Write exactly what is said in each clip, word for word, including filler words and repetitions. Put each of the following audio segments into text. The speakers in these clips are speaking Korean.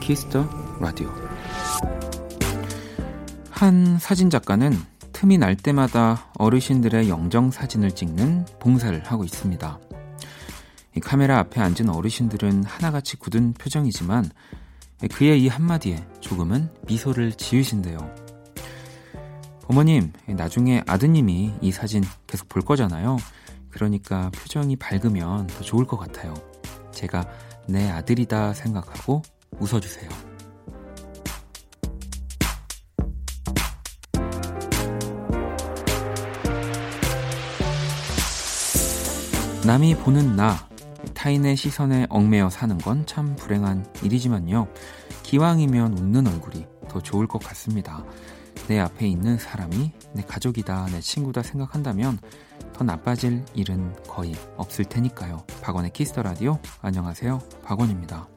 키스 더 라디오. 한 사진작가는 틈이 날 때마다 어르신들의 영정사진을 찍는 봉사를 하고 있습니다. 이 카메라 앞에 앉은 어르신들은 하나같이 굳은 표정이지만 그의 이 한마디에 조금은 미소를 지으신대요. 어머님, 나중에 아드님이 이 사진 계속 볼 거잖아요. 그러니까 표정이 밝으면 더 좋을 것 같아요. 제가 내 아들이다 생각하고 웃어주세요. 남이 보는 나, 타인의 시선에 얽매여 사는 건 참 불행한 일이지만요. 기왕이면 웃는 얼굴이 더 좋을 것 같습니다. 내 앞에 있는 사람이 내 가족이다, 내 친구다 생각한다면 더 나빠질 일은 거의 없을 테니까요. 박원의 키스 더 라디오, 안녕하세요, 박원입니다.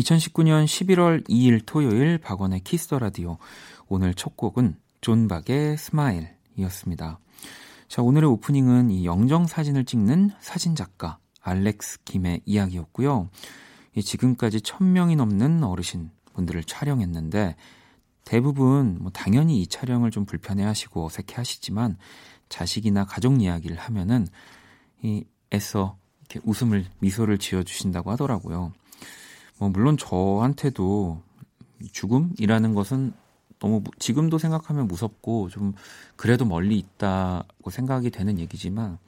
이천십구 년 십일월 이 일 토요일 박원의 키스 더 라디오, 오늘 첫 곡은 존 박의 스마일이었습니다. 자, 오늘의 오프닝은 이 영정 사진을 찍는 사진작가 알렉스 김의 이야기였고요. 이 지금까지 천 명이 넘는 어르신 분들을 촬영했는데 대부분 뭐 당연히 이 촬영을 좀 불편해하시고 어색해하시지만 자식이나 가족 이야기를 하면은 이 애써 이렇게 웃음을, 미소를 지어주신다고 하더라고요. 뭐 물론 저한테도 죽음이라는 것은 너무 지금도 생각하면 무섭고 좀 그래도 멀리 있다고 생각이 되는 얘기지만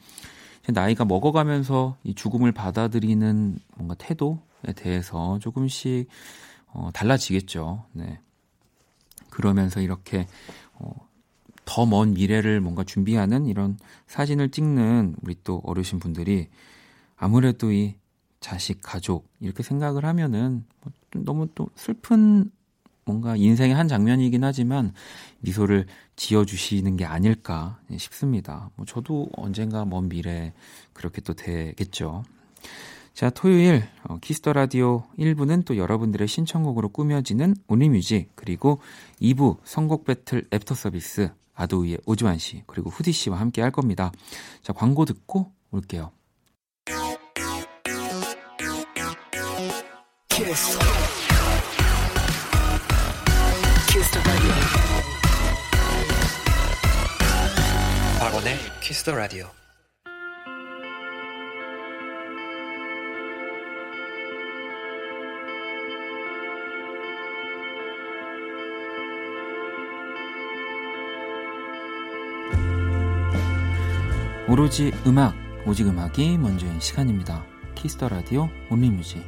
나이가 먹어가면서 이 죽음을 받아들이는 뭔가 태도에 대해서 조금씩 어, 달라지겠죠. 네. 그러면서 이렇게 어, 더 먼 미래를 뭔가 준비하는 이런 사진을 찍는 우리 또 어르신 분들이 아무래도 이 자식, 가족 이렇게 생각을 하면은 너무 또 슬픈 뭔가 인생의 한 장면이긴 하지만 미소를 지어주시는 게 아닐까 싶습니다. 뭐 저도 언젠가 먼 미래에 그렇게 또 되겠죠. 자, 토요일 키스 더 라디오 일 부는 또 여러분들의 신청곡으로 꾸며지는 온리뮤직, 그리고 이 부 선곡 배틀 애프터 서비스 아도이의 오주환 씨 그리고 후디 씨와 함께 할 겁니다. 자, 광고 듣고 올게요. Kiss. Kiss the radio. 박원의 Kiss the radio. 오로지 음악, 오직 음악이 먼저인 시간입니다. Kiss the radio, only music.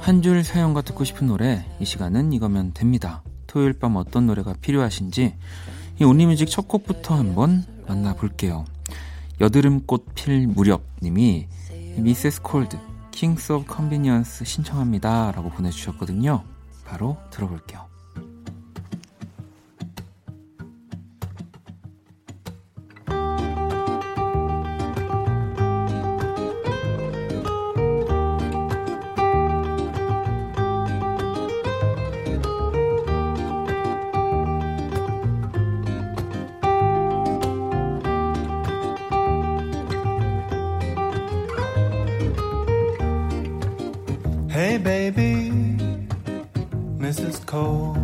한 줄 사연과 듣고 싶은 노래, 이 시간은 이거면 됩니다. 토요일 밤 어떤 노래가 필요하신지 이 온리뮤직 첫 곡부터 한번 만나볼게요. 여드름꽃 필 무렵님이 미세스 콜드, 킹스 오브 컨비니언스 신청합니다 라고 보내주셨거든요. 바로 들어볼게요. Hey baby, Missus Cole,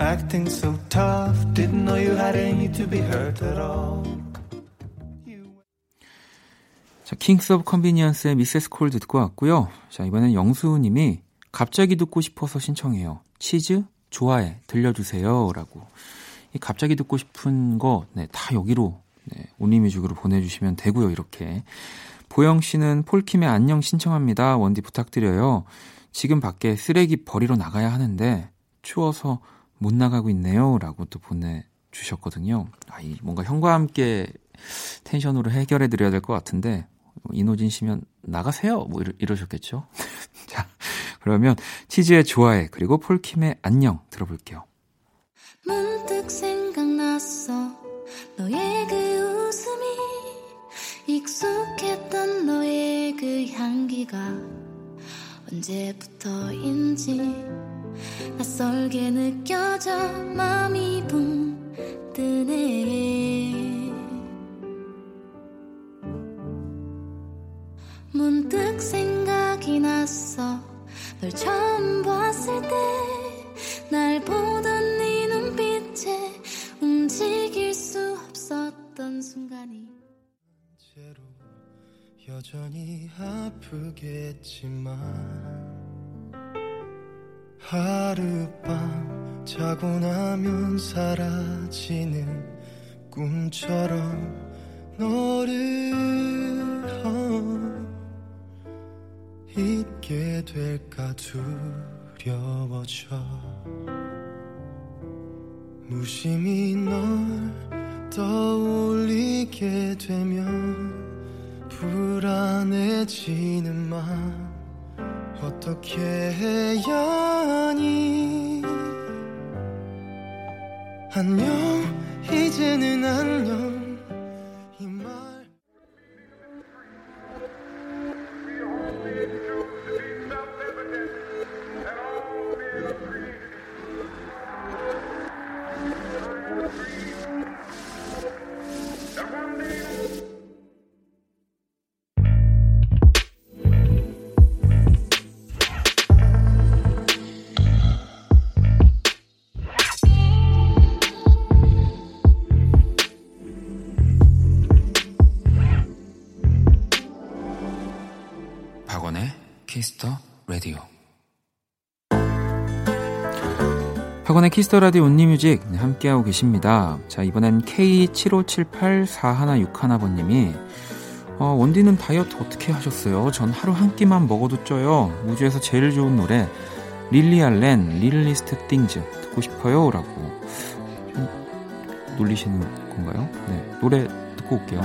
acting so tough, didn't know you had any to be hurt at all. 자, 킹스 오브 컨비니언스의 미세스 콜드 듣고 왔고요. 자, 이번엔 영수님이 갑자기 듣고 싶어서 신청해요. 치즈 좋아해 들려주세요 라고. 이 갑자기 듣고 싶은 거 네, 다 여기로 네, 온리뮤직으로 보내주시면 되고요. 이렇게 보영씨는 폴킴의 안녕 신청합니다. 원디 부탁드려요. 지금 밖에 쓰레기 버리러 나가야 하는데 추워서 못 나가고 있네요 라고 또 보내주셨거든요. 아, 이 뭔가 형과 함께 텐션으로 해결해드려야 될 것 같은데 이노진 씨면 나가세요 뭐 이러, 이러셨겠죠. 자, 그러면 치즈의 좋아해 그리고 폴킴의 안녕 들어볼게요. 문득 생각났어 너의 그 웃음이 익숙했던 너의 그 향기가 언제부터인지 낯설게 느껴져 마음이 붕 뜨네. 문득 생각이 났어 널 처음 봤을 때 날 보던 네 눈빛에 움직일 수 없었던 순간이 여전히 아프겠지만 하룻밤 자고 나면 사라지는 꿈처럼 너를 어, 잊게 될까 두려워져 무심히 널 떠올리게 되면 불안해지는 맘 어떻게 해야 하니. 안녕 이제는 안녕 이 말. 키스 더 라디오. 학원의 키스 더 라디오 온리 뮤직 함께하고 계십니다. 자, 이번엔 케이 칠오칠팔사일육일번님이 어, 원디는 다이어트 어떻게 하셨어요? 전 하루 한 끼만 먹어도 쪄요. 우주에서 제일 좋은 노래 릴리 알렌 리틀리스트 띵즈 듣고 싶어요 라고 좀 놀리시는 건가요? 네, 노래 듣고 올게요.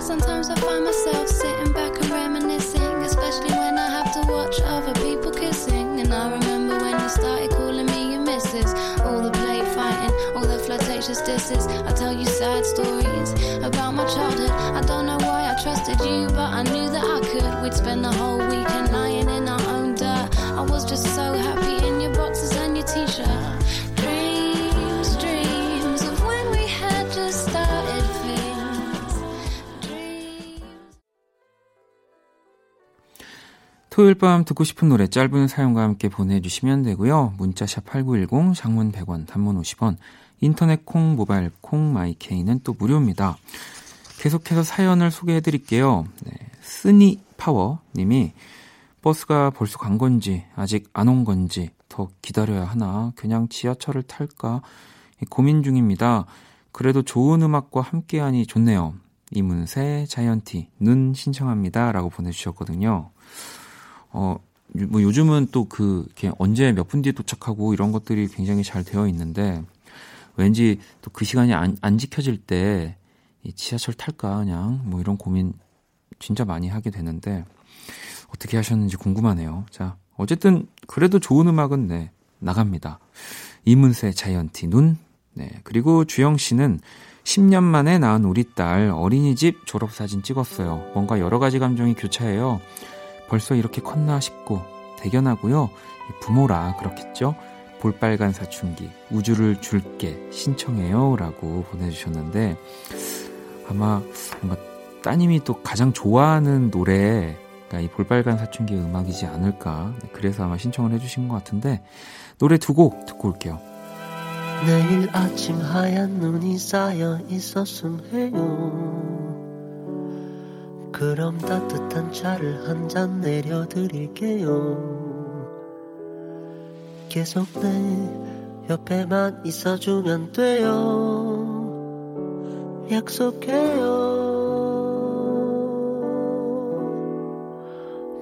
Sometimes I find myself sitting back and reminiscing especially when I have to watch other people kissing and I remember when you started calling me your missus all the blade fighting all the flirtatious disses I tell you sad stories about my childhood I don't know why I trusted you but I knew that I could we'd spend the whole weekend lying in our own dirt I was just so happy in your boxers and your t-shirt dreams dreams of when we had just started 토요일 밤 듣고 싶은 노래 짧은 사연과 함께 보내주시면 되고요. 문자샵 팔구일공, 장문 백 원, 단문 오십 원, 인터넷 콩, 모바일 콩, 마이케이는 또 무료입니다. 계속해서 사연을 소개해드릴게요. 네, 쓰니파워님이 버스가 벌써 간 건지 아직 안 온 건지 더 기다려야 하나 그냥 지하철을 탈까 고민 중입니다. 그래도 좋은 음악과 함께하니 좋네요. 이문세, 자이언티, 눈 신청합니다 라고 보내주셨거든요. 어, 뭐 요즘은 또 그 언제 몇 분 뒤에 도착하고 이런 것들이 굉장히 잘 되어 있는데 왠지 또 그 시간이 안, 안 지켜질 때 이 지하철 탈까 그냥 뭐 이런 고민 진짜 많이 하게 되는데 어떻게 하셨는지 궁금하네요. 자, 어쨌든 그래도 좋은 음악은 네, 나갑니다. 이문세, 자이언티, 눈. 네, 그리고 주영 씨는 십 년 만에 낳은 우리 딸 어린이집 졸업사진 찍었어요. 뭔가 여러 가지 감정이 교차해요. 벌써 이렇게 컸나 싶고 대견하고요. 부모라 그렇겠죠. 볼빨간 사춘기 우주를 줄게 신청해요 라고 보내주셨는데 아마 뭔가 따님이 또 가장 좋아하는 노래 그러니까 이 볼빨간 사춘기의 음악이지 않을까 그래서 아마 신청을 해주신 것 같은데 노래 두 곡 듣고 올게요. 내일 아침 하얀 눈이 쌓여 있었음 해요. 그럼 따뜻한 차를 한 잔 내려드릴게요. 계속 내 옆에만 있어주면 돼요. 약속해요.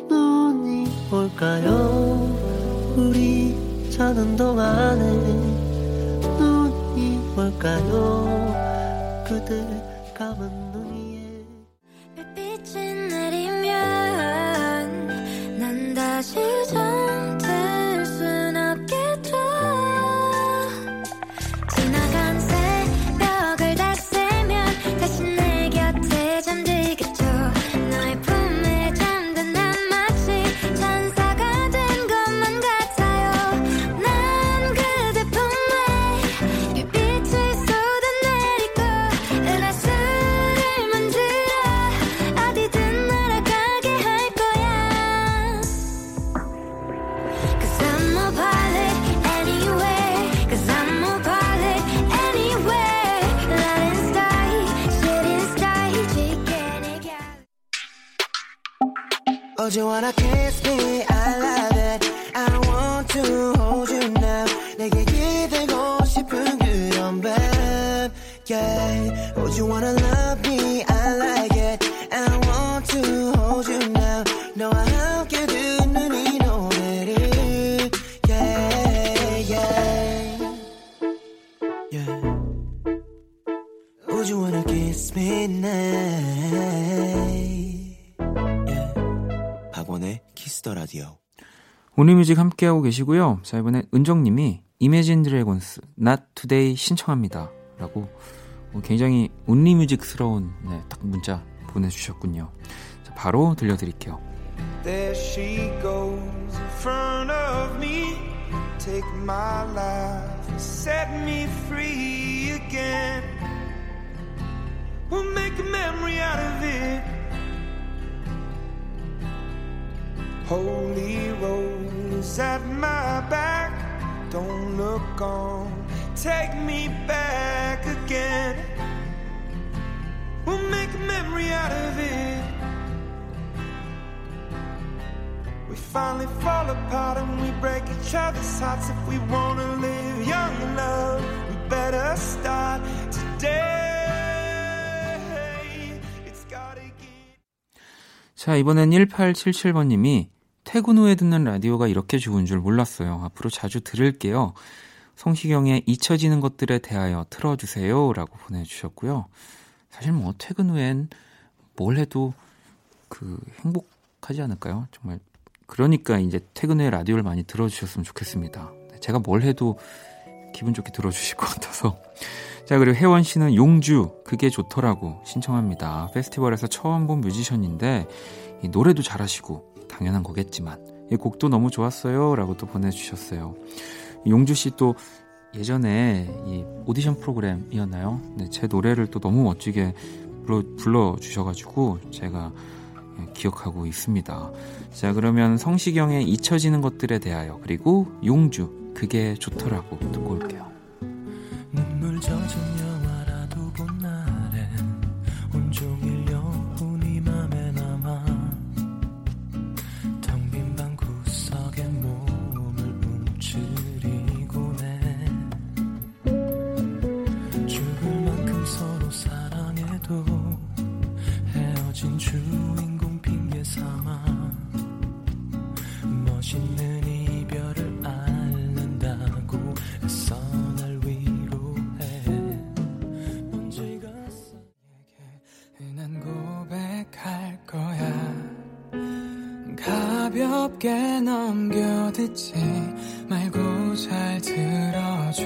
눈이 올까요? 우리 자는 동안에 눈이 올까요? 그대 감은 눈 위에 빛빛이 내리면 난 다시 잠들 순 없겠죠. 지나간 새벽을 다 새면 다시 내 곁에 잠들겠죠. 너의 품에 잠든 난 마치 천사가 된 것만 같아요. 난 그대 품에 빛빛을 쏟아내리고 은하수를 만들어 어디든 날아가게 할 거야. Cause I'm a pilot anyway. Cause I'm a pilot anyway. Lighting sky, shooting sky. 지게 내게 Oh, you wanna kiss me? I love it. I want to hold you now. 내게 기대고 싶은 그런 밤. Yeah. Oh, you wanna love me? I like it. I want to hold you now. 너와 함께 듣는 이 노래를. Yeah, yeah. Yeah. Oh, you wanna kiss me now? 박원의 키스 더 라디오. 온리뮤직 함께하고 계시고요. 자, 이번에 은정님이 Imagine Dragons, Not Today 신청합니다 라고 어, 굉장히 온리뮤직스러운 네, 딱 문자 보내주셨군요. 자, 바로 들려드릴게요. There she goes in front of me. Take my life and set me free again. We'll make a memory out of it. Holy rose at my back. Don't look on, take me back again. We'll make a memory out of it. We finally fall apart and we break each other's hearts. If we want to live young in love, we better start today. It's gotta get. 자, 이번엔 천팔백칠십칠번님이 퇴근 후에 듣는 라디오가 이렇게 좋은 줄 몰랐어요. 앞으로 자주 들을게요. 성시경의 잊혀지는 것들에 대하여 틀어주세요 라고 보내주셨고요. 사실 뭐 퇴근 후엔 뭘 해도 그 행복하지 않을까요? 정말 그러니까 이제 퇴근 후에 라디오를 많이 들어주셨으면 좋겠습니다. 제가 뭘 해도 기분 좋게 들어주실 것 같아서. 자, 그리고 혜원 씨는 용주 그게 좋더라고 신청합니다. 페스티벌에서 처음 본 뮤지션인데 이 노래도 잘하시고 당연한 거겠지만 이 곡도 너무 좋았어요 라고 또 보내주셨어요. 용주 씨 또 예전에 이 오디션 프로그램이었나요? 네, 제 노래를 또 너무 멋지게 불러, 불러주셔가지고 제가 기억하고 있습니다. 자, 그러면 성시경의 잊혀지는 것들에 대하여 그리고 용주 그게 좋더라고 듣고 올게요. 눈물 젖은 영화라도 본 날엔 온종일 여운이 맘에 남아 텅 빈 방 구석에 몸을 움츠리고네. 죽을 만큼 서로 사랑해도 헤어진 주인공 핑계 삼아 멋있는 이별을 알린다고 애써 날 위로해. 먼지가 쌓이게 난 고백할 거야. 가볍게 넘겨듣지 말고 잘 들어줘.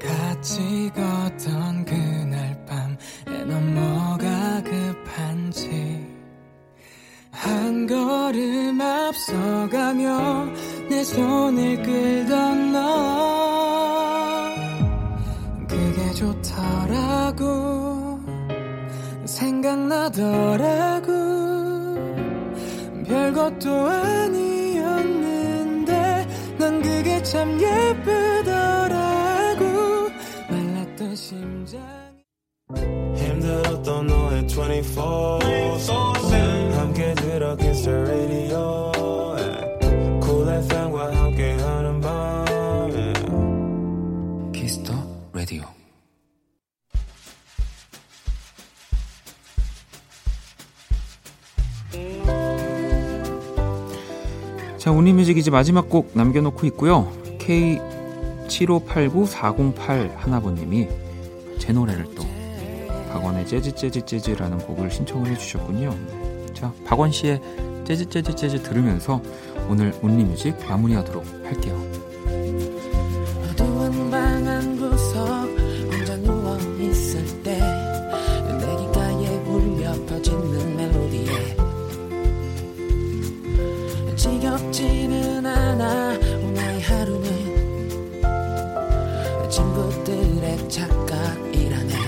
같이 걷던 그날 밤에 넌 뭐가 급한지 한 걸음 앞서가며 내 손을 끌던 너 그게 좋더라고 생각나더라고. 별것도 아니었는데 난 그게 참 예쁘더라고. 말랐던 심장 힘들었던 너의 이십사 세븐 함께 들어 Kiss the Radio. Cool 에프엠과 함께하는 밤 Kiss the Radio. 자, 온리뮤직 이제 마지막 곡 남겨놓고 있고요. 케이 칠오팔구 사공팔 하나번님이 제 노래를 또 박원의 재즈 재즈 재즈라는 곡을 신청을 해주셨군요. 자, 박원 씨의 재즈 재즈 재즈 들으면서 오늘 온리뮤직 마무리하도록 할게요. 어두운 방안 구석 혼자 누워 있을 때 내 귓가에 울려 퍼지는 멜로디에 지겹지는 않아 오늘 하루는 친구들의 착각이라네.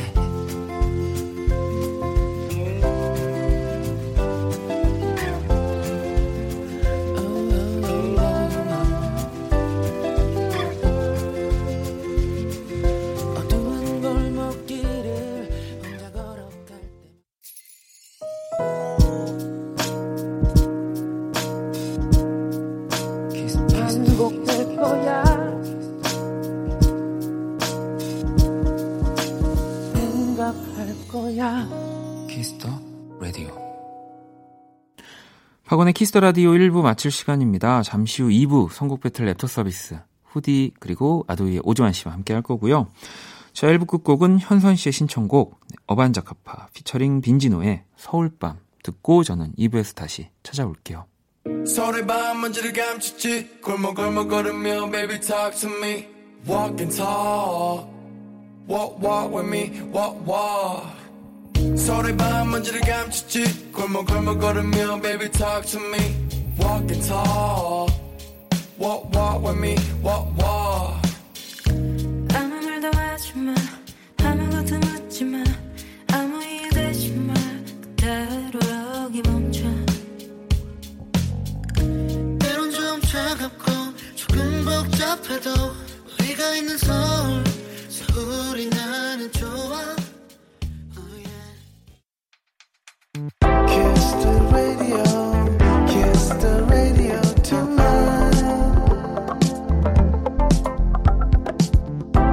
키스 더 라디오. 박원의 키스 더 라디오 일 부 마칠 시간입니다. 잠시 후 이 부 선곡 배틀 랩터 서비스 후디 그리고 아도이의 오주환 씨와 함께 할 거고요. 자, 일 부 끝곡은 현선 씨의 신청곡 어반 자카파 피처링 빈지노의 서울밤 듣고 저는 이 부에서 다시 찾아올게요. 서울밤 먼지를 감췄지 골목골목 걸으며 baby talk to me walk and talk walk walk with me walk walk 서울의 밤 먼지를 감췄지 골목골목 걸으며 baby talk to me walk and talk walk walk with me walk walk 아무 말도 하지마 아무것도 묻지마 아무 이해 되지마 그대로 여기 멈춰 때론 좀 차갑고 조금 복잡해도 우리가 있는 서울 서울이 나는 좋아. Kiss the radio, kiss the radio tonight.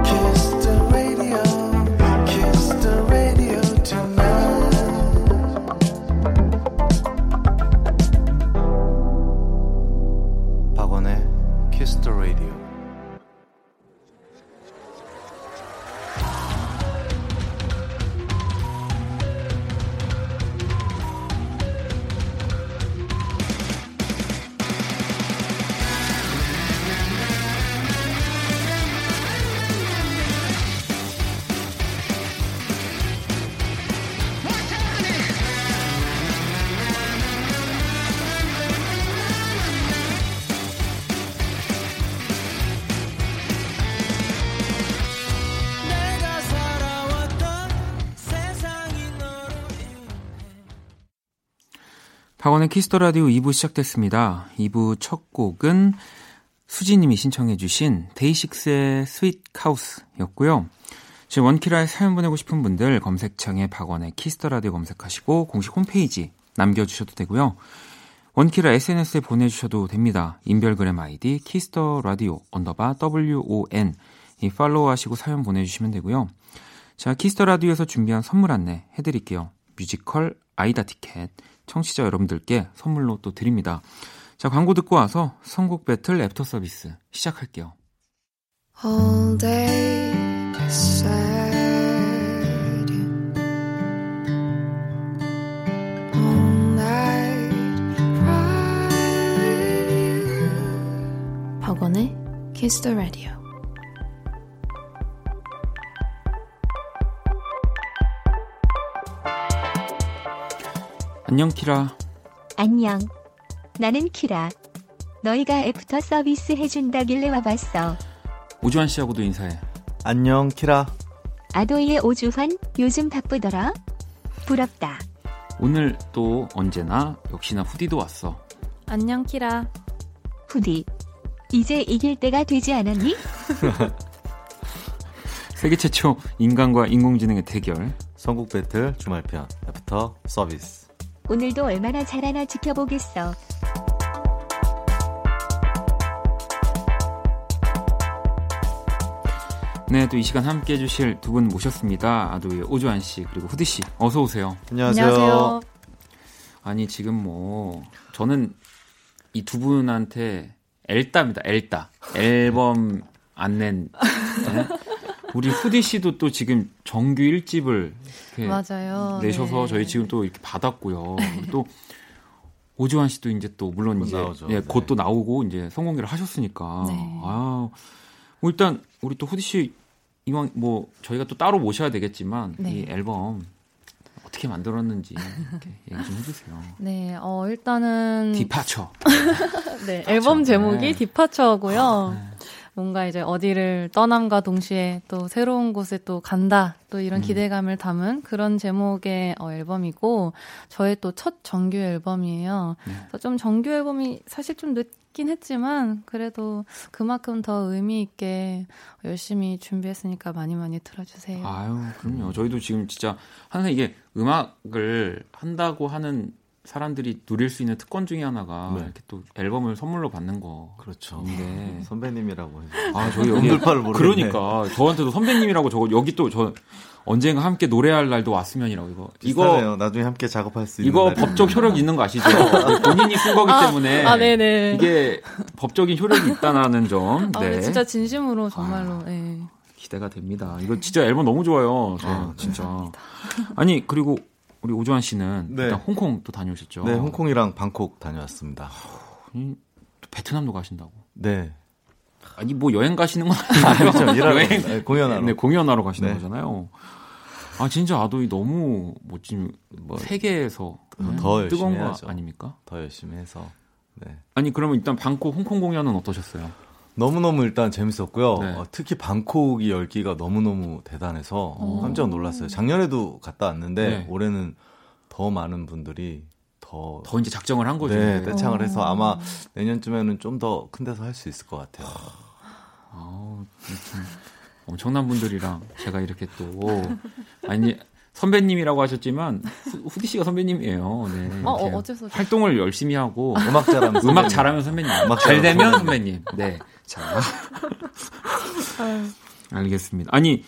Kiss the radio, kiss the radio tonight. 박원의 Kiss the Radio. 박원의 키스 더 라디오 이 부 시작됐습니다. 이 부 첫 곡은 수지님이 신청해 주신 데이식스의 스윗 카우스였고요. 지금 원키라에 사연 보내고 싶은 분들 검색창에 박원의 키스 더 라디오 검색하시고 공식 홈페이지 남겨주셔도 되고요. 원키라 에스엔에스에 보내주셔도 됩니다. 인별그램 아이디 키스 더 라디오 언더바 더블유오엔 이 팔로우하시고 사연 보내주시면 되고요. 자, 키스 더 라디오에서 준비한 선물 안내 해드릴게요. 뮤지컬 아이다 티켓 청취자 여러분들께 선물로 또 드립니다. 자, 광고 듣고 와서 선곡 배틀 애프터 서비스 시작할게요. All day beside you. All night pride you. 박원의 Kiss the Radio. 안녕 키라. 안녕. 나는 키라. 너희가 애프터 서비스 해준다길래 와봤어. 오주환 씨하고도 인사해. 안녕 키라. 아도이의 오주환 요즘 바쁘더라. 부럽다. 오늘 또 언제나 역시나 후디도 왔어. 안녕 키라. 후디 이제 이길 때가 되지 않았니? 세계 최초 인간과 인공지능의 대결 선곡 배틀 주말편 애프터 서비스. 오늘도 얼마나 잘하나 지켜보겠어. 네, 또 이 시간 함께해 주실 두 분 모셨습니다. 아도의 오주환 씨 그리고 후디 씨 어서 오세요. 안녕하세요. 안녕하세요. 아니 지금 뭐 저는 이 두 분한테 엘따입니다. 엘따. 앨범 안 낸. 네? 우리 후디 씨도 또 지금 정규 일 집을 이렇게 맞아요. 내셔서 네. 저희 지금 또 이렇게 받았고요. 또 오지환 씨도 이제 또 물론 이제 예, 네. 곧 또 나오고 이제 성공개를 하셨으니까. 네. 아. 뭐 일단 우리 또 후디 씨 이왕 뭐 저희가 또 따로 모셔야 되겠지만 네. 이 앨범 어떻게 만들었는지 이렇게 얘기 좀 해주세요. 네, 어 일단은 디파처. 네, 디파처. 앨범 제목이 네. 디파처고요. 네. 뭔가 이제 어디를 떠남과 동시에 또 새로운 곳에 또 간다. 또 이런 기대감을 담은 그런 제목의 어, 앨범이고 저의 또 첫 정규 앨범이에요. 네. 그래서 좀 정규 앨범이 사실 좀 늦긴 했지만 그래도 그만큼 더 의미 있게 열심히 준비했으니까 많이 많이 들어주세요. 아유, 그럼요. 저희도 지금 진짜 항상 이게 음악을 한다고 하는 사람들이 누릴 수 있는 특권 중에 하나가 네. 이렇게 또 앨범을 선물로 받는 거. 그렇죠. 네. 선배님이라고. 아, 저희 엄둘파를 모르겠네. 그러니까 저한테도 선배님이라고 저거 여기 또 저 언젠가 함께 노래할 날도 왔으면이라고 이거. 비슷하네요. 이거 나중에 함께 작업할 수 있는. 이거 날이구나. 법적 효력 있는 거 아시죠? 본인이 쓴 거기 때문에. 아, 아, 네네. 이게 법적인 효력이 있다는 점. 네. 아, 네. 진짜 진심으로 정말로. 아, 네. 기대가 됩니다. 이거 진짜 앨범 너무 좋아요. 저, 아, 진짜. 감사합니다. 아니 그리고. 우리 오주환 씨는 네. 일단 홍콩 또 다녀오셨죠? 네, 홍콩이랑 방콕 다녀왔습니다. 음, 또 베트남도 가신다고? 네. 아니 뭐 여행 가시는 건 아니죠? 여행 공연하러. 네, 공연하러 가시는 네. 거잖아요. 아 진짜 아도이 너무 멋진 뭐, 세계에서 네? 더 뜨거운 거 해야죠. 아닙니까? 더 열심히 해서. 네. 아니 그러면 일단 방콕 홍콩 공연은 어떠셨어요? 너무너무 일단 재밌었고요. 네. 어, 특히 방콕이 열기가 너무너무 대단해서 오. 깜짝 놀랐어요. 작년에도 갔다 왔는데 네. 올해는 더 많은 분들이 더... 더 이제 작정을 한 거죠. 네, 떼창을 오. 해서 아마 내년쯤에는 좀 더 큰 데서 할 수 있을 것 같아요. 아우, 엄청난 분들이랑 제가 이렇게 또... 아니... 선배님이라고 하셨지만 후디 씨가 선배님이에요. 네, 어, 어, 어째서 활동을 열심히 하고 음악 잘하면 선배님. 음악 잘하면 선배님, 음악 잘 되면 선배님. 네, 자 알겠습니다. 아니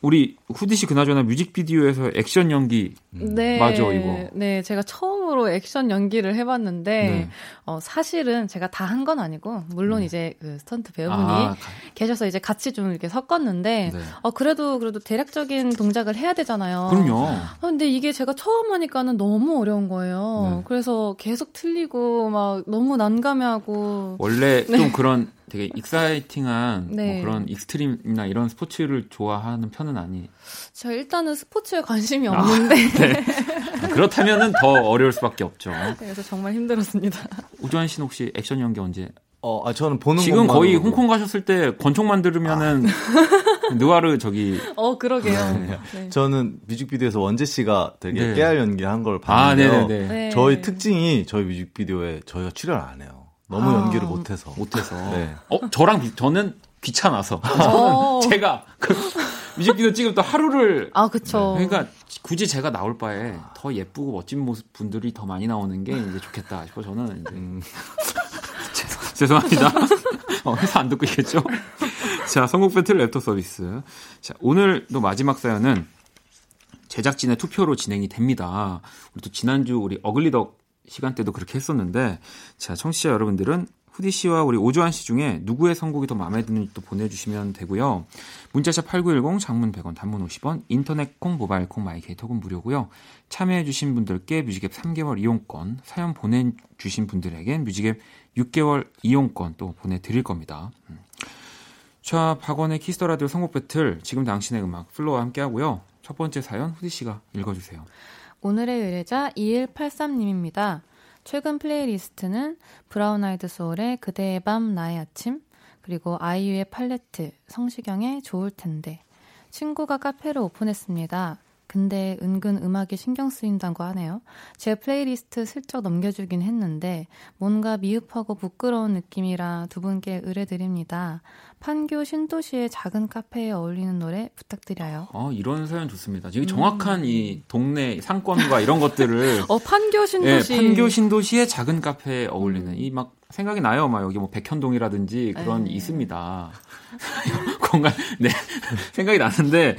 우리 후디 씨 그나저나 뮤직비디오에서 액션 연기 네, 맞죠 이거? 네, 제가 처음으로 액션 연기를 해봤는데 네. 어, 사실은 제가 다 한 건 아니고 물론 네. 이제 그 스턴트 배우분이 아, 계셔서 이제 같이 좀 이렇게 섞었는데 네. 어, 그래도 그래도 대략적인 동작을 해야 되잖아요. 그럼요. 아, 근데 이게 제가 처음 하니까는 너무 어려운 거예요. 네. 그래서 계속 틀리고 막 너무 난감해하고 원래 네. 좀 그런. 되게 익사이팅한 네. 뭐 그런 익스트림이나 이런 스포츠를 좋아하는 편은 아니에요? 저 일단은 스포츠에 관심이 없는데 아, 네. 그렇다면 더 어려울 수밖에 없죠. 그래서 정말 힘들었습니다. 우주환 씨는 혹시 액션 연기 언제? 어, 아, 저는 보는 지금 거의 보고. 홍콩 가셨을 때 권총만 들으면은 아. 느와르 저기 어 그러게요. 네. 네. 저는 뮤직비디오에서 원재 씨가 되게 네. 깨알 연기한 걸 봤는데요. 아, 네. 저희 특징이 저희 뮤직비디오에 저희가 출연 안 해요. 너무 아, 연기를 못해서. 못해서. 네. 어, 저랑, 비, 저는 귀찮아서. 저는 제가, 그, 뮤직비디오 찍으면 또 하루를. 아, 그쵸. 네. 그러니까, 굳이 제가 나올 바에 더 예쁘고 멋진 모습 분들이 더 많이 나오는 게 이제 좋겠다 싶어, 저는. 이제. 음. 죄송합니다. 어, 회사 안 듣고 있겠죠? 자, 선곡 배틀 랩터 서비스. 자, 오늘도 마지막 사연은 제작진의 투표로 진행이 됩니다. 우리 또 지난주 우리 어글리덕 시간대도 그렇게 했었는데 자 청취자 여러분들은 후디 씨와 우리 오주환 씨 중에 누구의 선곡이 더 마음에 드는지 또 보내주시면 되고요. 문자샵 팔구일공, 장문 백 원, 단문 오십 원, 인터넷 콩, 모바일 콩, 마이케이톡은 무료고요. 참여해주신 분들께 뮤직앱 삼 개월 이용권, 사연 보내주신 분들에게 뮤직앱 육 개월 이용권 또 보내드릴 겁니다. 자, 박원의 키스더라디오 선곡 배틀, 지금 당신의 음악, 플로와 함께하고요. 첫 번째 사연 후디 씨가 읽어주세요. 오늘의 의뢰자 이일팔삼 님입니다. 최근 플레이리스트는 브라운 아이드 소울의 그대의 밤 나의 아침 그리고 아이유의 팔레트, 성시경의 좋을 텐데 친구가 카페를 오픈했습니다. 근데 은근 음악이 신경 쓰인다고 하네요. 제 플레이리스트 슬쩍 넘겨주긴 했는데 뭔가 미흡하고 부끄러운 느낌이라 두 분께 의뢰드립니다. 판교 신도시의 작은 카페에 어울리는 노래 부탁드려요. 아, 이런 사연 좋습니다. 지금 음. 정확한 이 동네 상권과 이런 것들을 어 판교 신도시 예, 판교 신도시의 작은 카페에 어울리는 이 막 생각이 나요. 막 여기 뭐 백현동이라든지 그런 에이. 있습니다. 공간 네 생각이 나는데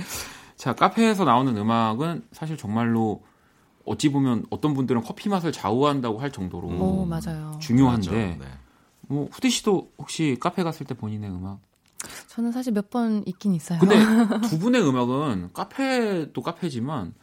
자 카페에서 나오는 음악은 사실 정말로 어찌 보면 어떤 분들은 커피 맛을 좌우한다고 할 정도로 음. 오, 맞아요. 중요한데 네. 뭐 후디 씨도 혹시 카페 갔을 때 본인의 음악? 저는 사실 몇 번 있긴 있어요. 근데 두 분의 음악은 카페도 카페지만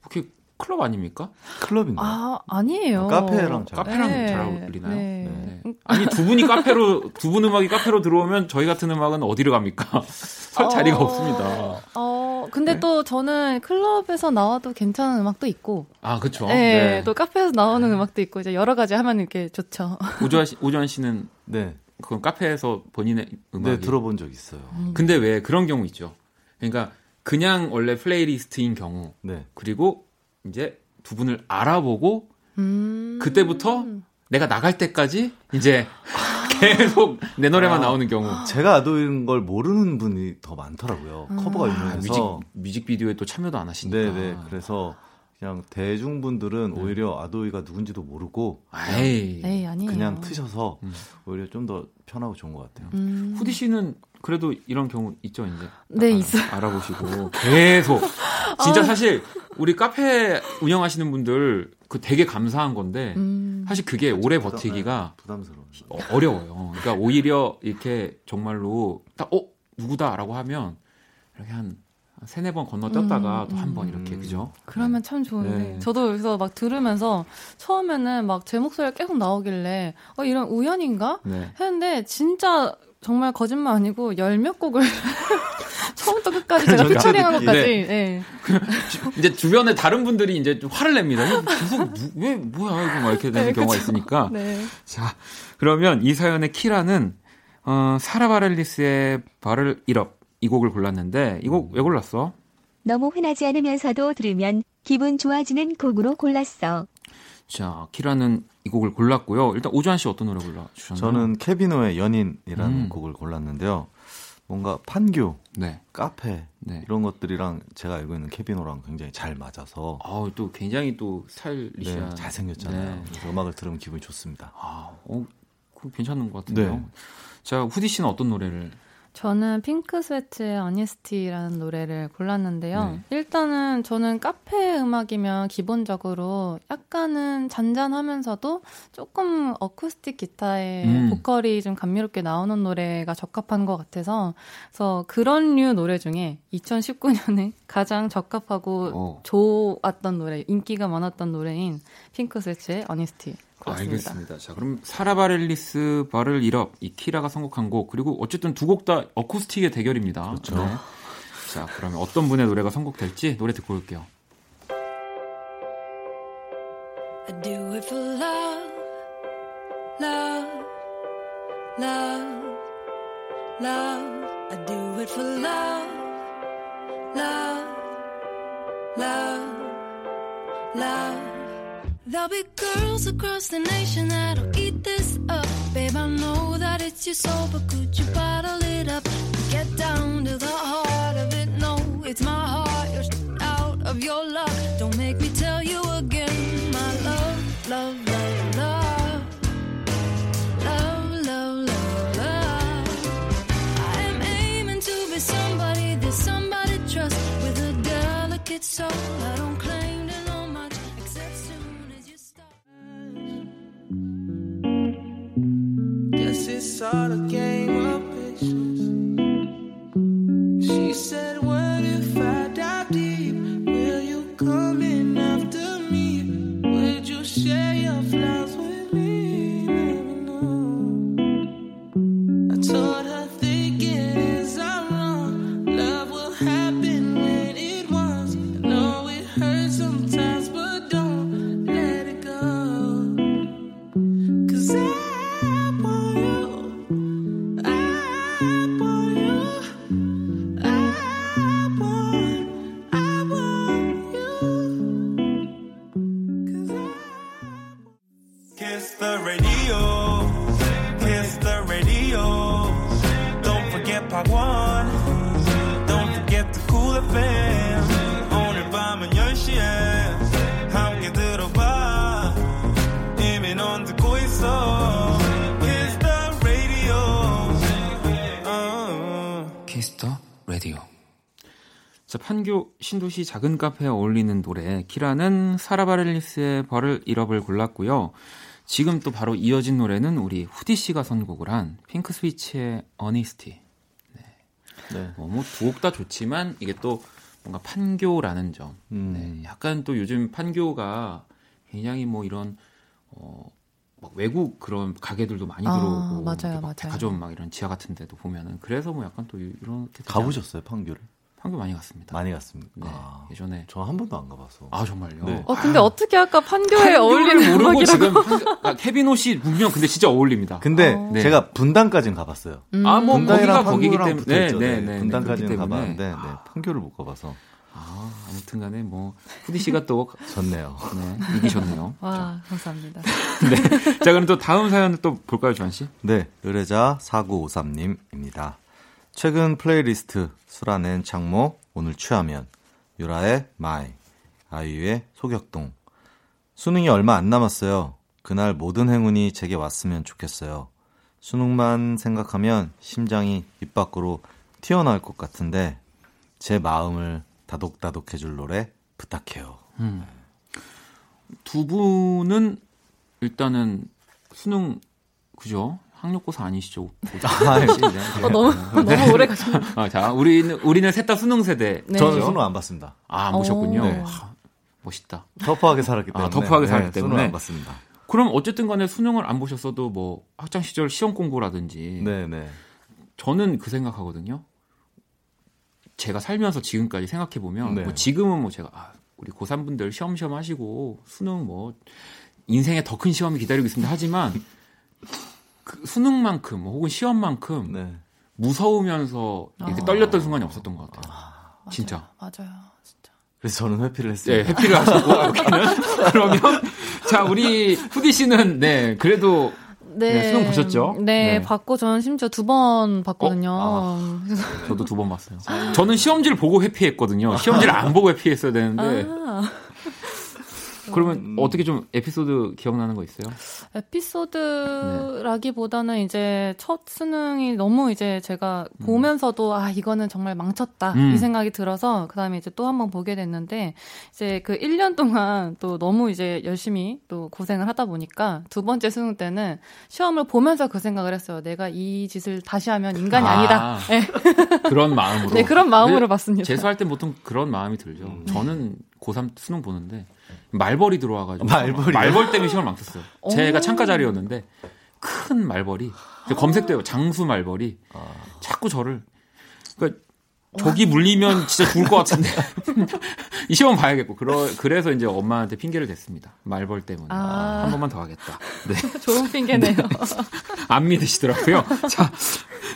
그렇게 클럽 아닙니까? 클럽인가요? 아, 아니에요. 카페랑 잘, 카페랑 네. 잘 어울리나요? 네. 네. 아니 두 분이 카페로 두 분 음악이 카페로 들어오면 저희 같은 음악은 어디로 갑니까? 설 자리가 어... 없습니다. 어, 근데 네? 또 저는 클럽에서 나와도 괜찮은 음악도 있고. 아, 그렇죠. 네, 네. 또 카페에서 나오는 네. 음악도 있고 이제 여러 가지 하면 이렇게 좋죠. 오주환 씨, 오주환 씨는 네. 그건 카페에서 본인의 음악을 네, 들어본 적 있어요. 음. 근데 왜 그런 경우 있죠? 그러니까 그냥 원래 플레이리스트인 경우. 네. 그리고 이제 두 분을 알아보고 음... 그때부터 내가 나갈 때까지 이제 계속 내 노래만 아, 나오는 경우. 제가 아도인 걸 모르는 분이 더 많더라고요. 음... 커버가 유명해서 아, 뮤직, 뮤직비디오에 또 참여도 안 하시니까. 네네. 그래서 그냥 대중분들은 네. 오히려 아도이가 누군지도 모르고 그냥, 에이. 에이, 아니에요. 그냥 트셔서 음. 오히려 좀 더 편하고 좋은 것 같아요. 음... 후디 씨는 그래도 이런 경우 있죠, 이제? 네, 있어요. 알아보시고. 계속. 진짜 아, 사실 우리 카페 운영하시는 분들 그 되게 감사한 건데 음. 사실 그게 오래 부담, 버티기가 부담스러워요. 어려워요. 그러니까 오히려 이렇게 정말로 딱 어? 누구다라고 하면 이렇게 한 세네 번 건너뛰었다가 음, 또 한 번 음. 이렇게 그죠? 그러면 네. 참 좋은데 네. 저도 그래서 막 들으면서 처음에는 막 제 목소리가 계속 나오길래 어 이런 우연인가? 네. 했는데 진짜 정말 거짓말 아니고 열몇 곡을 처음부터 끝까지 제가 피처링한 것까지. 네. 네. 이제 주변에 다른 분들이 이제 좀 화를 냅니다. 계속 누, 왜 뭐야 이거 막 이렇게 되는 네, 경우가 그쵸. 있으니까. 네. 자 그러면 이 사연의 키라는 어, 사라 바렐리스의 발을 일업 이 곡을 골랐는데 이 곡 왜 골랐어? 너무 흔하지 않으면서도 들으면 기분 좋아지는 곡으로 골랐어. 자, 키라는 이 곡을 골랐고요. 일단 오주환 씨 어떤 노래 골라주셨나요? 저는 케비노의 연인이라는 음. 곡을 골랐는데요. 뭔가 판교, 네. 카페 네. 이런 것들이랑 제가 알고 있는 케비노랑 굉장히 잘 맞아서 아, 또 굉장히 또 스타일리시한 네, 잘생겼잖아요. 네. 그래서 음악을 들으면 기분이 좋습니다. 아, 어, 그거 괜찮은 것 같은데요. 네. 자, 후디 씨는 어떤 노래를? 저는 핑크 스웨트의 Honesty라는 노래를 골랐는데요. 네. 일단은 저는 카페 음악이면 기본적으로 약간은 잔잔하면서도 조금 어쿠스틱 기타의 음. 보컬이 좀 감미롭게 나오는 노래가 적합한 것 같아서 그래서 그런 류 노래 중에 이천십구 년에 가장 적합하고 오. 좋았던 노래, 인기가 많았던 노래인 핑크 스웨트의 Honesty. 그렇습니다. 알겠습니다. 자, 그럼 사라 바렐리스 발을 일업 이 키라가 선곡한 곡 그리고 어쨌든 두 곡 다 어쿠스틱의 대결입니다. 그렇죠. 네. 자, 그러면 어떤 분의 노래가 선곡될지 노래 듣고 올게요. I do it for love, love, love, love. I do it for love, love, love, love. There'll be girls across the nation that'll eat this up. Babe, I know that it's your soul, but could you bottle it up? Get down to the heart of it, no, it's my heart. You're out of your luck. Don't make me tell you again, my love, love, love, love. Love, love, love, love. I am aiming to be somebody that somebody trusts. With a delicate soul, I don't claim to know much. It's all a game of patience. She said, what if I dive deep? Will you come in after me? Would you share your flaws with me? Never know. I told her thinking is all wrong. Love will happen when it wants. I know it hurts sometimes, but don't let it go. Cause I 자, 판교 신도시 작은 카페에 어울리는 노래 키라는 사라 바렐리스의 벌을 잃어볼 골랐고요. 지금 또 바로 이어진 노래는 우리 후디 씨가 선곡을 한 핑크 스위치의 Honesty. 네. 네. 어, 뭐 두 곡 다 좋지만 이게 또 뭔가 판교라는 점. 음. 네. 약간 또 요즘 판교가 굉장히 뭐 이런 어, 막 외국 그런 가게들도 많이 아, 들어오고 맞아요, 맞아요. 백화점 막 이런 지하 같은 데도 보면은 그래서 뭐 약간 또 이런 가보셨어요 판교를? 판교 많이 갔습니다. 많이 갔습니다. 네, 아, 예전에 저 한 번도 안 가봐서. 아 정말요? 네. 어 근데 아, 어떻게 아까 판교에 어울리는 모르고 지금 케빈 옷이 분명 근데 진짜 어울립니다. 근데 어. 네. 제가 분당까지는 가봤어요. 음. 아 뭐 분당이랑 거기기 때문에 네, 네, 네, 분당까지는 가봤는데 네, 판교를 못 가봐서. 아, 아무튼간에 뭐 후디 씨가 또 졌네요. 네, 이기셨네요. 와, 자. 감사합니다. 네, 자 그럼 또 다음 사연을 또 볼까요, 주한 씨? 네, 의뢰자 사구오삼님입니다. 최근 플레이리스트 수라낸 창모 오늘 취하면 유라의 마이, 아이유의 소격동. 수능이 얼마 안 남았어요. 그날 모든 행운이 제게 왔으면 좋겠어요. 수능만 생각하면 심장이 입 밖으로 튀어나올 것 같은데 제 마음을 다독다독 해줄 노래 부탁해요. 음. 두 분은 일단은 수능 그죠? 학력고사 아니시죠? 아, 네. 어, 너무 네. 너무 오래 가셨네요. 아, 자, 우리는 우리는 셋 다 수능 세대. 네. 저는 수능 안 봤습니다. 아, 안 보셨군요. 네. 아, 멋있다. 터프하게 살았기 때문에. 아, 터프하게 살았기 네, 때문에 수능 안 봤습니다. 그럼 어쨌든 간에 수능을 안 보셨어도 뭐 학창 시절 시험 공부라든지. 네, 네. 저는 그 생각하거든요. 제가 살면서 지금까지 생각해보면 네. 뭐 지금은 뭐 제가 아, 우리 고삼분들 시험시험 하시고 수능 뭐 인생에 더 큰 시험이 기다리고 있습니다. 하지만 그 수능만큼 혹은 시험만큼 네. 무서우면서 이렇게 아. 떨렸던 순간이 없었던 것 같아요. 아. 진짜. 맞아요. 맞아요. 진짜. 그래서 저는 회피를 했습니다. 네, 회피를 하셨고 여기는 그러면 자 우리 후디 씨는 네 그래도 네. 네, 수능 보셨죠? 네, 네, 봤고 저는 심지어 두 번 봤거든요. 어? 아, 저도 두 번 봤어요. 저는 시험지를 보고 회피했거든요. 시험지를 안 보고 회피했어야 되는데. 아. 그러면 어떻게 좀 에피소드 기억나는 거 있어요? 에피소드라기보다는 네. 이제 첫 수능이 너무 이제 제가 보면서도 음. 아 이거는 정말 망쳤다 음. 이 생각이 들어서 그다음에 이제 또 한 번 보게 됐는데 이제 그 일 년 동안 또 너무 이제 열심히 또 고생을 하다 보니까 두 번째 수능 때는 시험을 보면서 그 생각을 했어요. 내가 이 짓을 다시 하면 인간이 아, 아니다. 네. 그런 마음으로. 네, 그런 마음으로 봤습니다. 재수할 땐 보통 그런 마음이 들죠. 음. 저는 고삼 수능 보는데 말벌이 들어와가지고 말벌이 말벌 때문에 시험을 망쳤어요. 제가 창가 자리였는데 큰 말벌이 검색돼요. 장수 말벌이 아. 자꾸 저를 그러니까 저기 물리면 진짜 죽을 것 같은데 이 시험 봐야겠고 그러, 그래서 이제 엄마한테 핑계를 댔습니다. 말벌 때문에 아. 한 번만 더 하겠다. 네. 좋은 핑계네요. 네. 안 믿으시더라고요. 자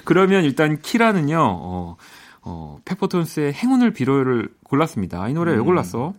그러면 일단 키라는요. 어, 어, 페퍼톤스의 행운을 빌어요를 골랐습니다. 이 노래 음. 왜 골랐어?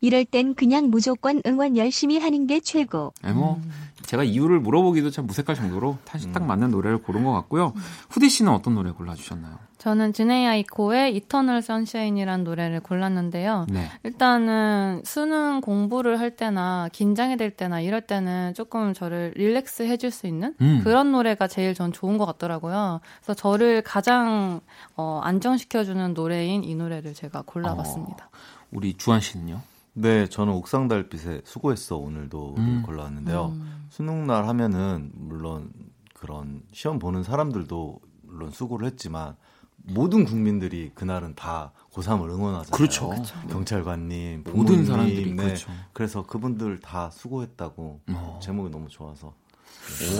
이럴 땐 그냥 무조건 응원 열심히 하는 게 최고. 네, 뭐 음. 제가 이유를 물어보기도 참 무색할 정도로 사실 딱 맞는 노래를 고른 것 같고요. 음. 후디 씨는 어떤 노래 골라주셨나요? 저는 지네이 아이코의 이터널 선샤인이라는 노래를 골랐는데요. 네. 일단은 수능 공부를 할 때나 긴장이 될 때나 이럴 때는 조금 저를 릴렉스 해줄 수 있는 음. 그런 노래가 제일 전 좋은 것 같더라고요. 그래서 저를 가장 어, 안정시켜주는 노래인 이 노래를 제가 골라봤습니다. 어, 우리 주한 씨는요? 네, 저는 옥상 달빛에 수고했어 오늘도 음. 골라왔는데요. 음. 수능 날 하면은 물론 그런 시험 보는 사람들도 물론 수고를 했지만 모든 국민들이 그날은 다 고삼을 응원하잖아요. 그렇죠. 그렇죠. 경찰관님, 부모님, 모든 사람들이 네. 그렇죠. 그래서 그분들 다 수고했다고 어. 제목이 너무 좋아서.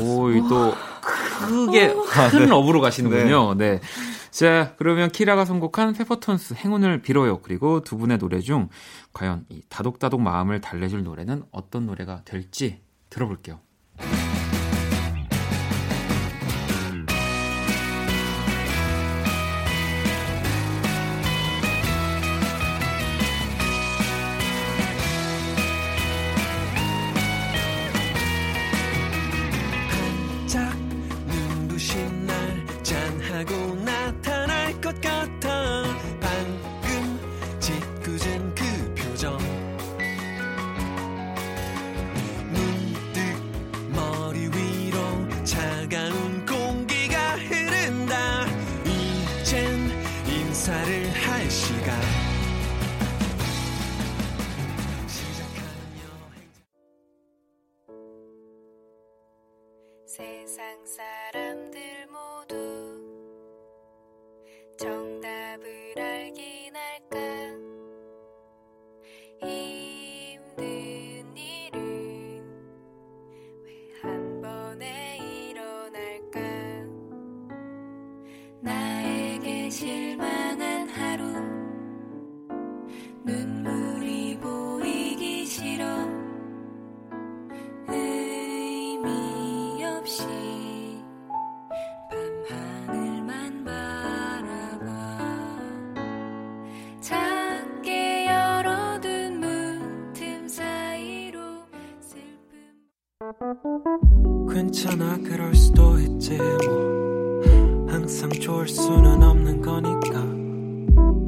오이 또 크게 큰 업으로 가시는군요. 네. 네. 자, 그러면 키라가 선곡한 페퍼톤스 행운을 빌어요. 그리고 두 분의 노래 중 과연 이 다독다독 마음을 달래줄 노래는 어떤 노래가 될지 들어볼게요. 나에게 실망한 하루 눈물이 보이기 싫어 의미 없이 밤하늘만 바라봐 작게 열어둔 문틈 사이로 슬픔 괜찮아 그럴 수도 있지 뭐 항상 좋을 수는 없는 거니까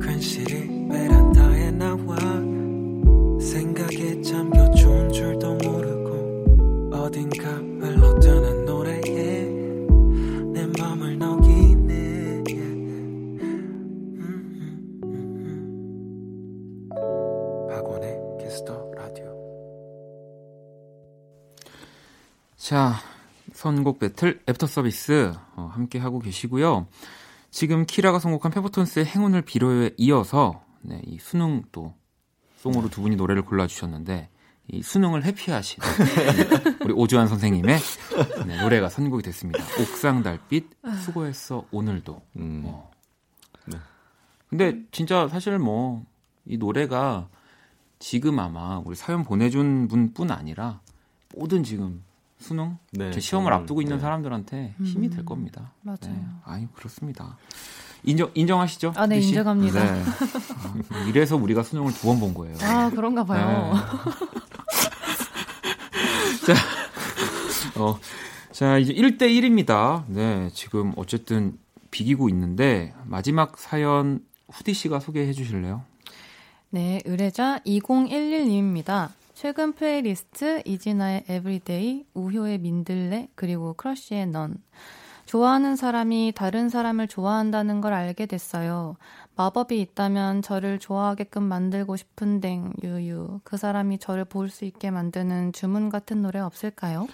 괜시리 베란다에 나와 생각에 잠겨 좋은 줄도 모르고 어딘가 흘러드는 노래에 내 맘을 녹이네 음, 음, 음. 박원의 Kiss the Radio. 자 선곡 배틀 애프터 서비스 어, 함께 하고 계시고요. 지금 키라가 선곡한 페퍼톤스의 행운을 빌어요에 이어서 네, 이 수능 또 송으로 두 분이 노래를 골라주셨는데 이 수능을 회피하신 우리 오주환 선생님의 네, 노래가 선곡이 됐습니다. 옥상 달빛 수고했어 오늘도. 음. 어. 네. 근데 진짜 사실 뭐 이 노래가 지금 아마 우리 사연 보내준 분뿐 아니라 모든 지금 수능? 네, 제 시험을 저는, 앞두고 있는 네. 사람들한테 힘이 음, 될 겁니다. 맞아요. 네. 아유, 그렇습니다. 인정, 인정하시죠? 아, 네, 씨? 인정합니다. 네. 아, 이래서 우리가 수능을 두 번 본 거예요. 아, 그런가 봐요. 네. 자, 어, 자, 이제 일 대 일입니다. 네, 지금 어쨌든 비기고 있는데, 마지막 사연 후디 씨가 소개해 주실래요? 네, 의뢰자 이공일일님입니다. 최근 플레이리스트 이진아의 에브리데이, 우효의 민들레, 그리고 크러쉬의 넌. 좋아하는 사람이 다른 사람을 좋아한다는 걸 알게 됐어요. 마법이 있다면 저를 좋아하게끔 만들고 싶은 댕, 유유. 그 사람이 저를 볼 수 있게 만드는 주문 같은 노래 없을까요?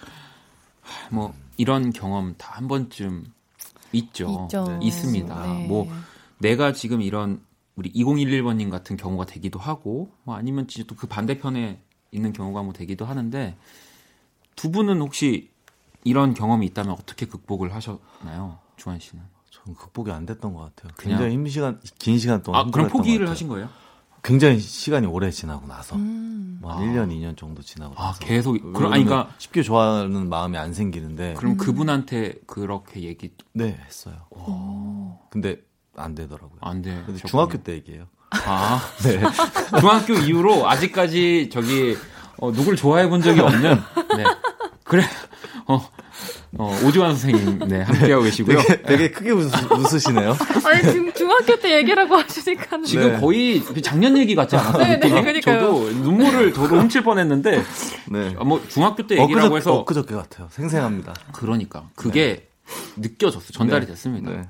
뭐 이런 경험 다 한 번쯤 있죠. 있죠. 네. 있습니다. 네. 뭐 내가 지금 이런 우리 이공일일 번님 같은 경우가 되기도 하고 뭐 아니면 진짜 또 그 반대편에 있는 경우가 뭐 되기도 하는데 두 분은 혹시 이런 경험이 있다면 어떻게 극복을 하셨나요? 주한 씨는? 저는 극복이 안 됐던 것 같아요. 그냥... 굉장히 힘 시간, 긴 시간 동안. 아, 그럼 포기를 하신 거예요? 굉장히 시간이 오래 지나고 나서 음. 뭐 한 아. 일 년, 이 년 정도 지나고 나서. 아, 계속. 그럼, 아니, 그러니까 쉽게 좋아하는 마음이 안 생기는데. 그럼 음. 그분한테 그렇게 얘기? 네, 했어요. 오. 근데 안 되더라고요. 안 돼. 근데 중학교 때 얘기예요. 아, 네. 중학교 이후로 아직까지 저기 어, 누굴 좋아해 본 적이 없는 네. 그래. 어. 어, 오주환 선생님 네, 함께 하고 계시고요. 되게, 되게 크게 웃으, 웃으시네요. 아니, 지금 중학교 때 얘기라고 하시니까 지금 네. 거의 작년 얘기 같지 않아요? 네, 네, 그러니까요. 저도 눈물을 저도 훔칠 뻔했는데. 네. 뭐 중학교 때 얘기라고 엊그저, 해서 엊그저께 같아요. 생생합니다. 그러니까 그게 네. 느껴졌어요. 전달이 네. 됐습니다. 네.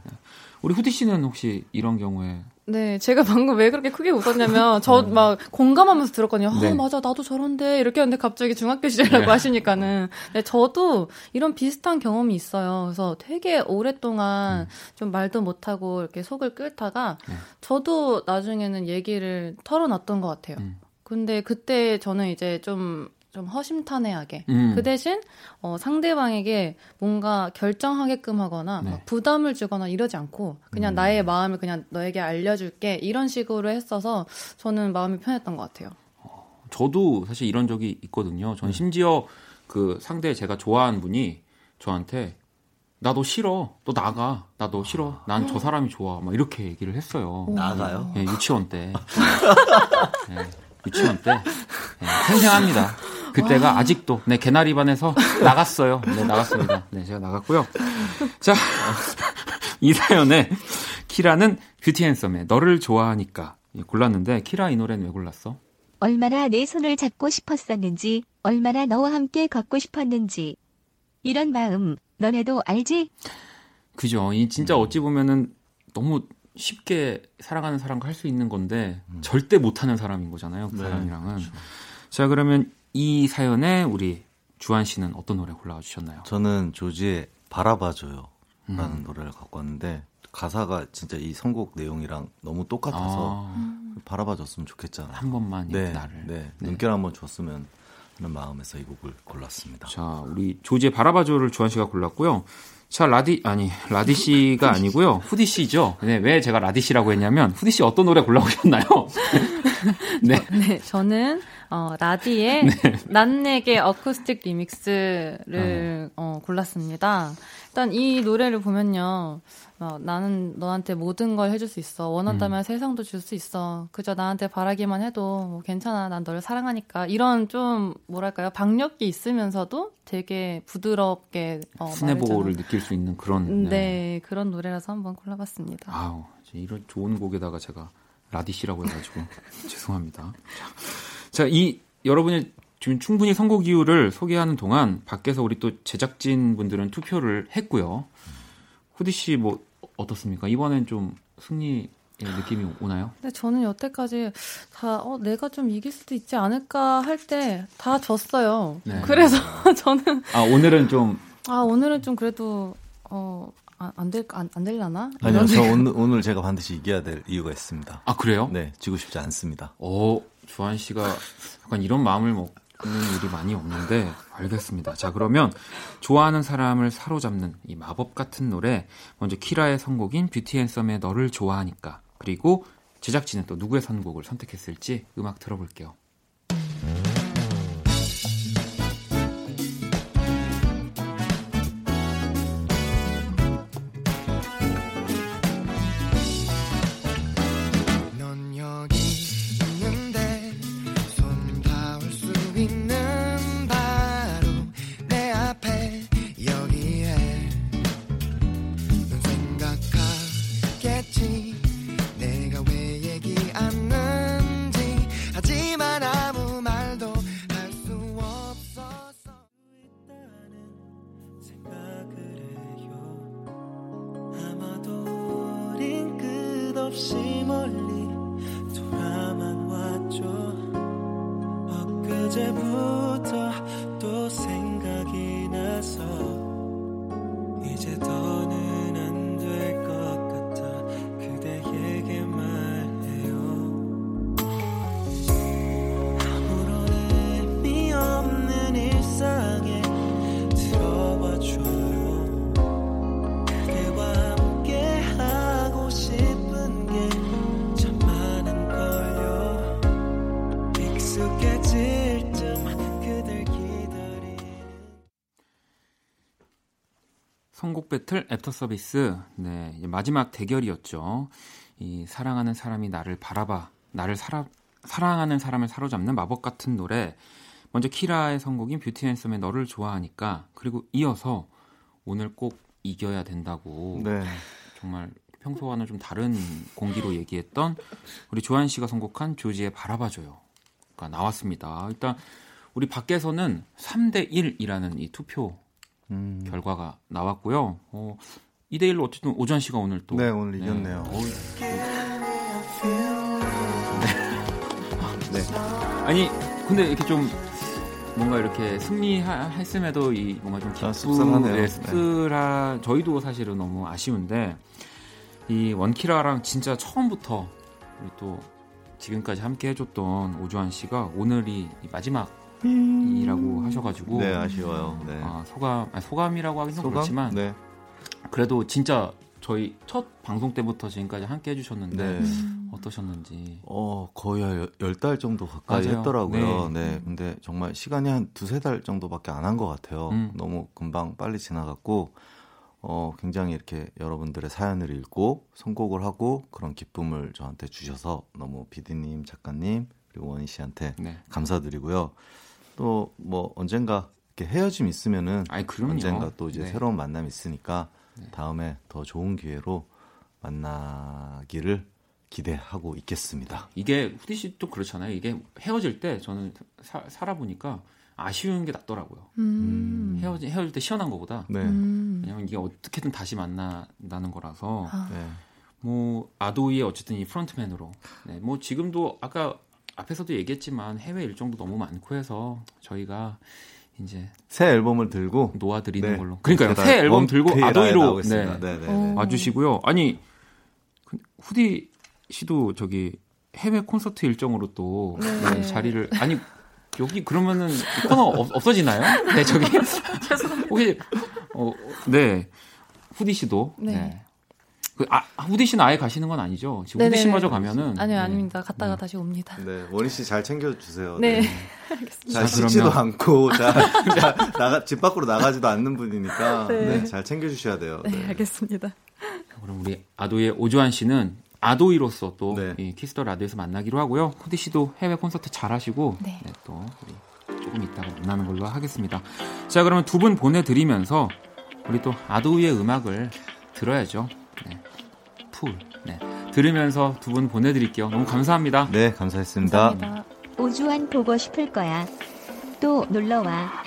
우리 후디 씨는 혹시 이런 경우에 네, 제가 방금 왜 그렇게 크게 웃었냐면, 저 막 공감하면서 들었거든요. 아, 네. 맞아, 나도 저런데. 이렇게 했는데 갑자기 중학교 시절이라고 네. 하시니까는. 네, 저도 이런 비슷한 경험이 있어요. 그래서 되게 오랫동안 음. 좀 말도 못하고 이렇게 속을 끓다가, 네. 저도 나중에는 얘기를 털어놨던 것 같아요. 음. 근데 그때 저는 이제 좀, 좀 허심탄회하게 음. 그 대신 어, 상대방에게 뭔가 결정하게끔 하거나 네. 막 부담을 주거나 이러지 않고 그냥 음. 나의 마음을 그냥 너에게 알려줄게 이런 식으로 했어서 저는 마음이 편했던 것 같아요. 어, 저도 사실 이런 적이 있거든요. 전 음. 심지어 그 상대 제가 좋아하는 분이 저한테 나 너 싫어, 너 나가, 나 너 싫어, 난 저 사람이 좋아 막 이렇게 얘기를 했어요. 오. 나가요? 네, 유치원 때. 네, 유치원 때 네, 생생합니다. 그때가 와. 아직도 네 개나리반에서 나갔어요. 네 나갔습니다. 네 제가 나갔고요. 자, 이 사연에 키라는 뷰티 앤섬의 너를 좋아하니까 골랐는데 키라 이 노래는 왜 골랐어? 얼마나 내 손을 잡고 싶었었는지 얼마나 너와 함께 걷고 싶었는지 이런 마음 너네도 알지? 그죠. 이 진짜 어찌 보면은 너무 쉽게 사랑하는 사람과 할 수 있는 건데 음. 절대 못하는 사람인 거잖아요. 그 네, 사람이랑은. 그렇죠. 자 그러면 이 사연에 우리 주한 씨는 어떤 노래 골라와 주셨나요? 저는 조지의 바라봐줘요 라는 음. 노래를 갖고 왔는데 가사가 진짜 이 선곡 내용이랑 너무 똑같아서 아. 바라봐줬으면 좋겠잖아요. 한 번만 네, 나를. 네, 네. 눈길 한번 줬으면 하는 마음에서 이 곡을 골랐습니다. 자, 우리 조지의 바라봐줘를 주한 씨가 골랐고요. 자, 라디, 아니, 라디 씨가 아니고요. 후디 씨죠? 네, 왜 제가 라디 씨라고 했냐면, 후디 씨 어떤 노래 골라오셨나요? 네. 네, 저는, 어, 라디의 네. 난 내게 어쿠스틱 리믹스를, 어, 골랐습니다. 일단 이 노래를 보면요. 어, 나는 너한테 모든 걸 해줄 수 있어. 원한다면 음. 세상도 줄 수 있어. 그저 나한테 바라기만 해도 뭐 괜찮아. 난 너를 사랑하니까. 이런 좀 뭐랄까요? 박력이 있으면서도 되게 부드럽게 어, 스네보를 느낄 수 있는 그런 네. 네, 그런 노래라서 한번 골라봤습니다. 아우, 이런 좋은 곡에다가 제가 라디 씨라고 해가지고 죄송합니다. 자, 이 여러분이 지금 충분히 선곡 이유를 소개하는 동안 밖에서 우리 또 제작진 분들은 투표를 했고요. 후디 씨 뭐 어떻습니까? 이번엔 좀 승리의 느낌이 오나요? 근데 저는 여태까지 다 어, 내가 좀 이길 수도 있지 않을까 할 때 다 졌어요. 네. 그래서 저는 아 오늘은 좀 아 오늘은 좀 그래도 어. 아, 안 될, 안, 안 될라나? 아니요, 저 오늘, 오늘 제가 반드시 이겨야 될 이유가 있습니다. 아, 그래요? 네, 지고 싶지 않습니다. 오, 주한 씨가 약간 이런 마음을 먹는 일이 많이 없는데, 알겠습니다. 자, 그러면 좋아하는 사람을 사로잡는 이 마법 같은 노래, 먼저 키라의 선곡인 뷰티 앤썸의 너를 좋아하니까, 그리고 제작진은 또 누구의 선곡을 선택했을지 음악 들어볼게요. 선곡 배틀 애프터 서비스 네 마지막 대결이었죠. 이 사랑하는 사람이 나를 바라봐 나를 사라, 사랑하는 사람을 사로잡는 마법 같은 노래 먼저 키라의 선곡인 뷰티 앤섬의 너를 좋아하니까 그리고 이어서 오늘 꼭 이겨야 된다고 네. 정말 평소와는 좀 다른 공기로 얘기했던 우리 조한 씨가 선곡한 조지의 바라봐줘요가 나왔습니다. 일단 우리 밖에서는 삼 대 일이라는 이 투표 음. 결과가 나왔고요. 어, 이 대 일로 어쨌든 오주환 씨가 오늘 또. 네, 오늘 이겼네요. 네. 네. 아니, 근데 이렇게 좀 뭔가 이렇게 승리했음에도 이 뭔가 좀 기쁘네, 씁쓸한 저희도 사실은 너무 아쉬운데 이 원키라랑 진짜 처음부터 우리 또 지금까지 함께 해줬던 오주환 씨가 오늘이 마지막 이라고 하셔가지고 네 아쉬워요. 네. 아, 소감 아니, 소감이라고 하긴 소감? 그렇지만 네. 그래도 진짜 저희 첫 방송 때부터 지금까지 함께 해주셨는데 네. 어떠셨는지 어 거의 한 열 달 정도 가까이 맞아요. 했더라고요. 네. 네 근데 정말 시간이 한 두세 달 정도밖에 안 한 것 같아요. 음. 너무 금방 빨리 지나갔고 어 굉장히 이렇게 여러분들의 사연을 읽고 선곡을 하고 그런 기쁨을 저한테 주셔서 너무 피디님 작가님 그리고 원희 씨한테 네. 감사드리고요. 또 뭐 언젠가 이렇게 헤어짐 있으면은 아이, 언젠가 또 이제 네. 새로운 만남이 있으니까 네. 다음에 더 좋은 기회로 만나기를 기대하고 있겠습니다. 이게 후디 씨도 그렇잖아요. 이게 헤어질 때 저는 사, 살아보니까 아쉬운 게 낫더라고요. 음. 헤어질, 헤어질 때 시원한 거보다 네. 음. 왜냐면 이게 어떻게든 다시 만나는 거라서 아. 네. 뭐 아도이의 어쨌든 이 프론트맨으로 네. 뭐 지금도 아까 앞에서도 얘기했지만 해외 일정도 너무 많고 해서 저희가 이제 새 앨범을 들고 놓아드리는 네. 걸로. 그러니까요. 새 앨범 들고 아도이로 네. 네, 네, 와주시고요. 아니 후디 씨도 저기 해외 콘서트 일정으로 또 네. 네, 자리를 아니 여기 그러면은 코너 없어지나요? 네 저기 혹시 어, 네 후디 씨도. 네. 네. 그, 아, 후디 씨는 아예 가시는 건 아니죠? 지금 네네네. 후디 씨마저 가면은. 아니요, 네. 아닙니다. 갔다가 네. 다시 옵니다. 네, 원희 씨 잘 챙겨주세요. 네. 네. 알겠습니다. 잘 쉬지도 않고, 잘, 잘 나가, 집 밖으로 나가지도 않는 분이니까. 네. 네, 잘 챙겨주셔야 돼요. 네, 네. 알겠습니다. 그럼 우리 아도이의 오주환 씨는 아도이로서 또 네. 이 키스더 라디오에서 만나기로 하고요. 후디 씨도 해외 콘서트 잘 하시고. 네. 네, 또 우리 조금 이따가 만나는 걸로 하겠습니다. 자, 그러면 두 분 보내드리면서 우리 또 아도이의 음악을 들어야죠. 네. 풀. 네. 들으면서 두 분 보내드릴게요. 너무 감사합니다. 네, 감사했습니다. 감사합니다. 오주환 보고 싶을 거야. 또 놀러와.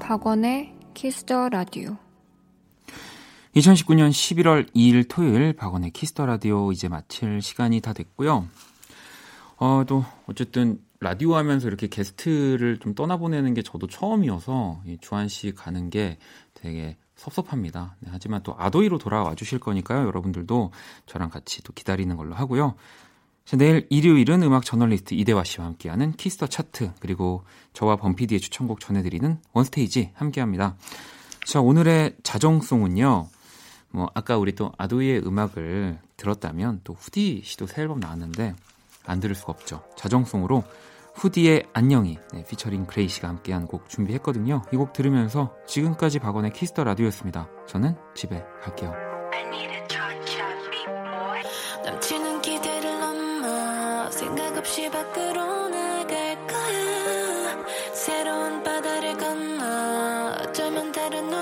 박원의 키스더 라디오. 이천십구 년 십일월 이일 토요일 박원의 키스더 라디오 이제 마칠 시간이 다 됐고요. 어, 또 어쨌든 라디오 하면서 이렇게 게스트를 좀 떠나보내는 게 저도 처음이어서 이 주한 씨 가는 게 되게 섭섭합니다. 네, 하지만 또 아도이로 돌아와 주실 거니까요. 여러분들도 저랑 같이 또 기다리는 걸로 하고요. 내일 일요일은 음악 저널리스트 이대화 씨와 함께하는 키스더 차트, 그리고 저와 범피디의 추천곡 전해드리는 원스테이지 함께합니다. 자, 오늘의 자정송은요. 뭐 아까 우리 또 아도이의 음악을 들었다면 또 후디 씨도 새 앨범 나왔는데 안 들을 수가 없죠. 자정송으로 후디의 안녕이, 네, 피처링 그레이 씨가 함께한 곡 준비했거든요. 이 곡 들으면서 지금까지 박원의 키스더 라디오였습니다. 저는 집에 갈게요. 생각 없이 밖으로 나갈 거야. 새로운 바다를 건너 어쩌면 다른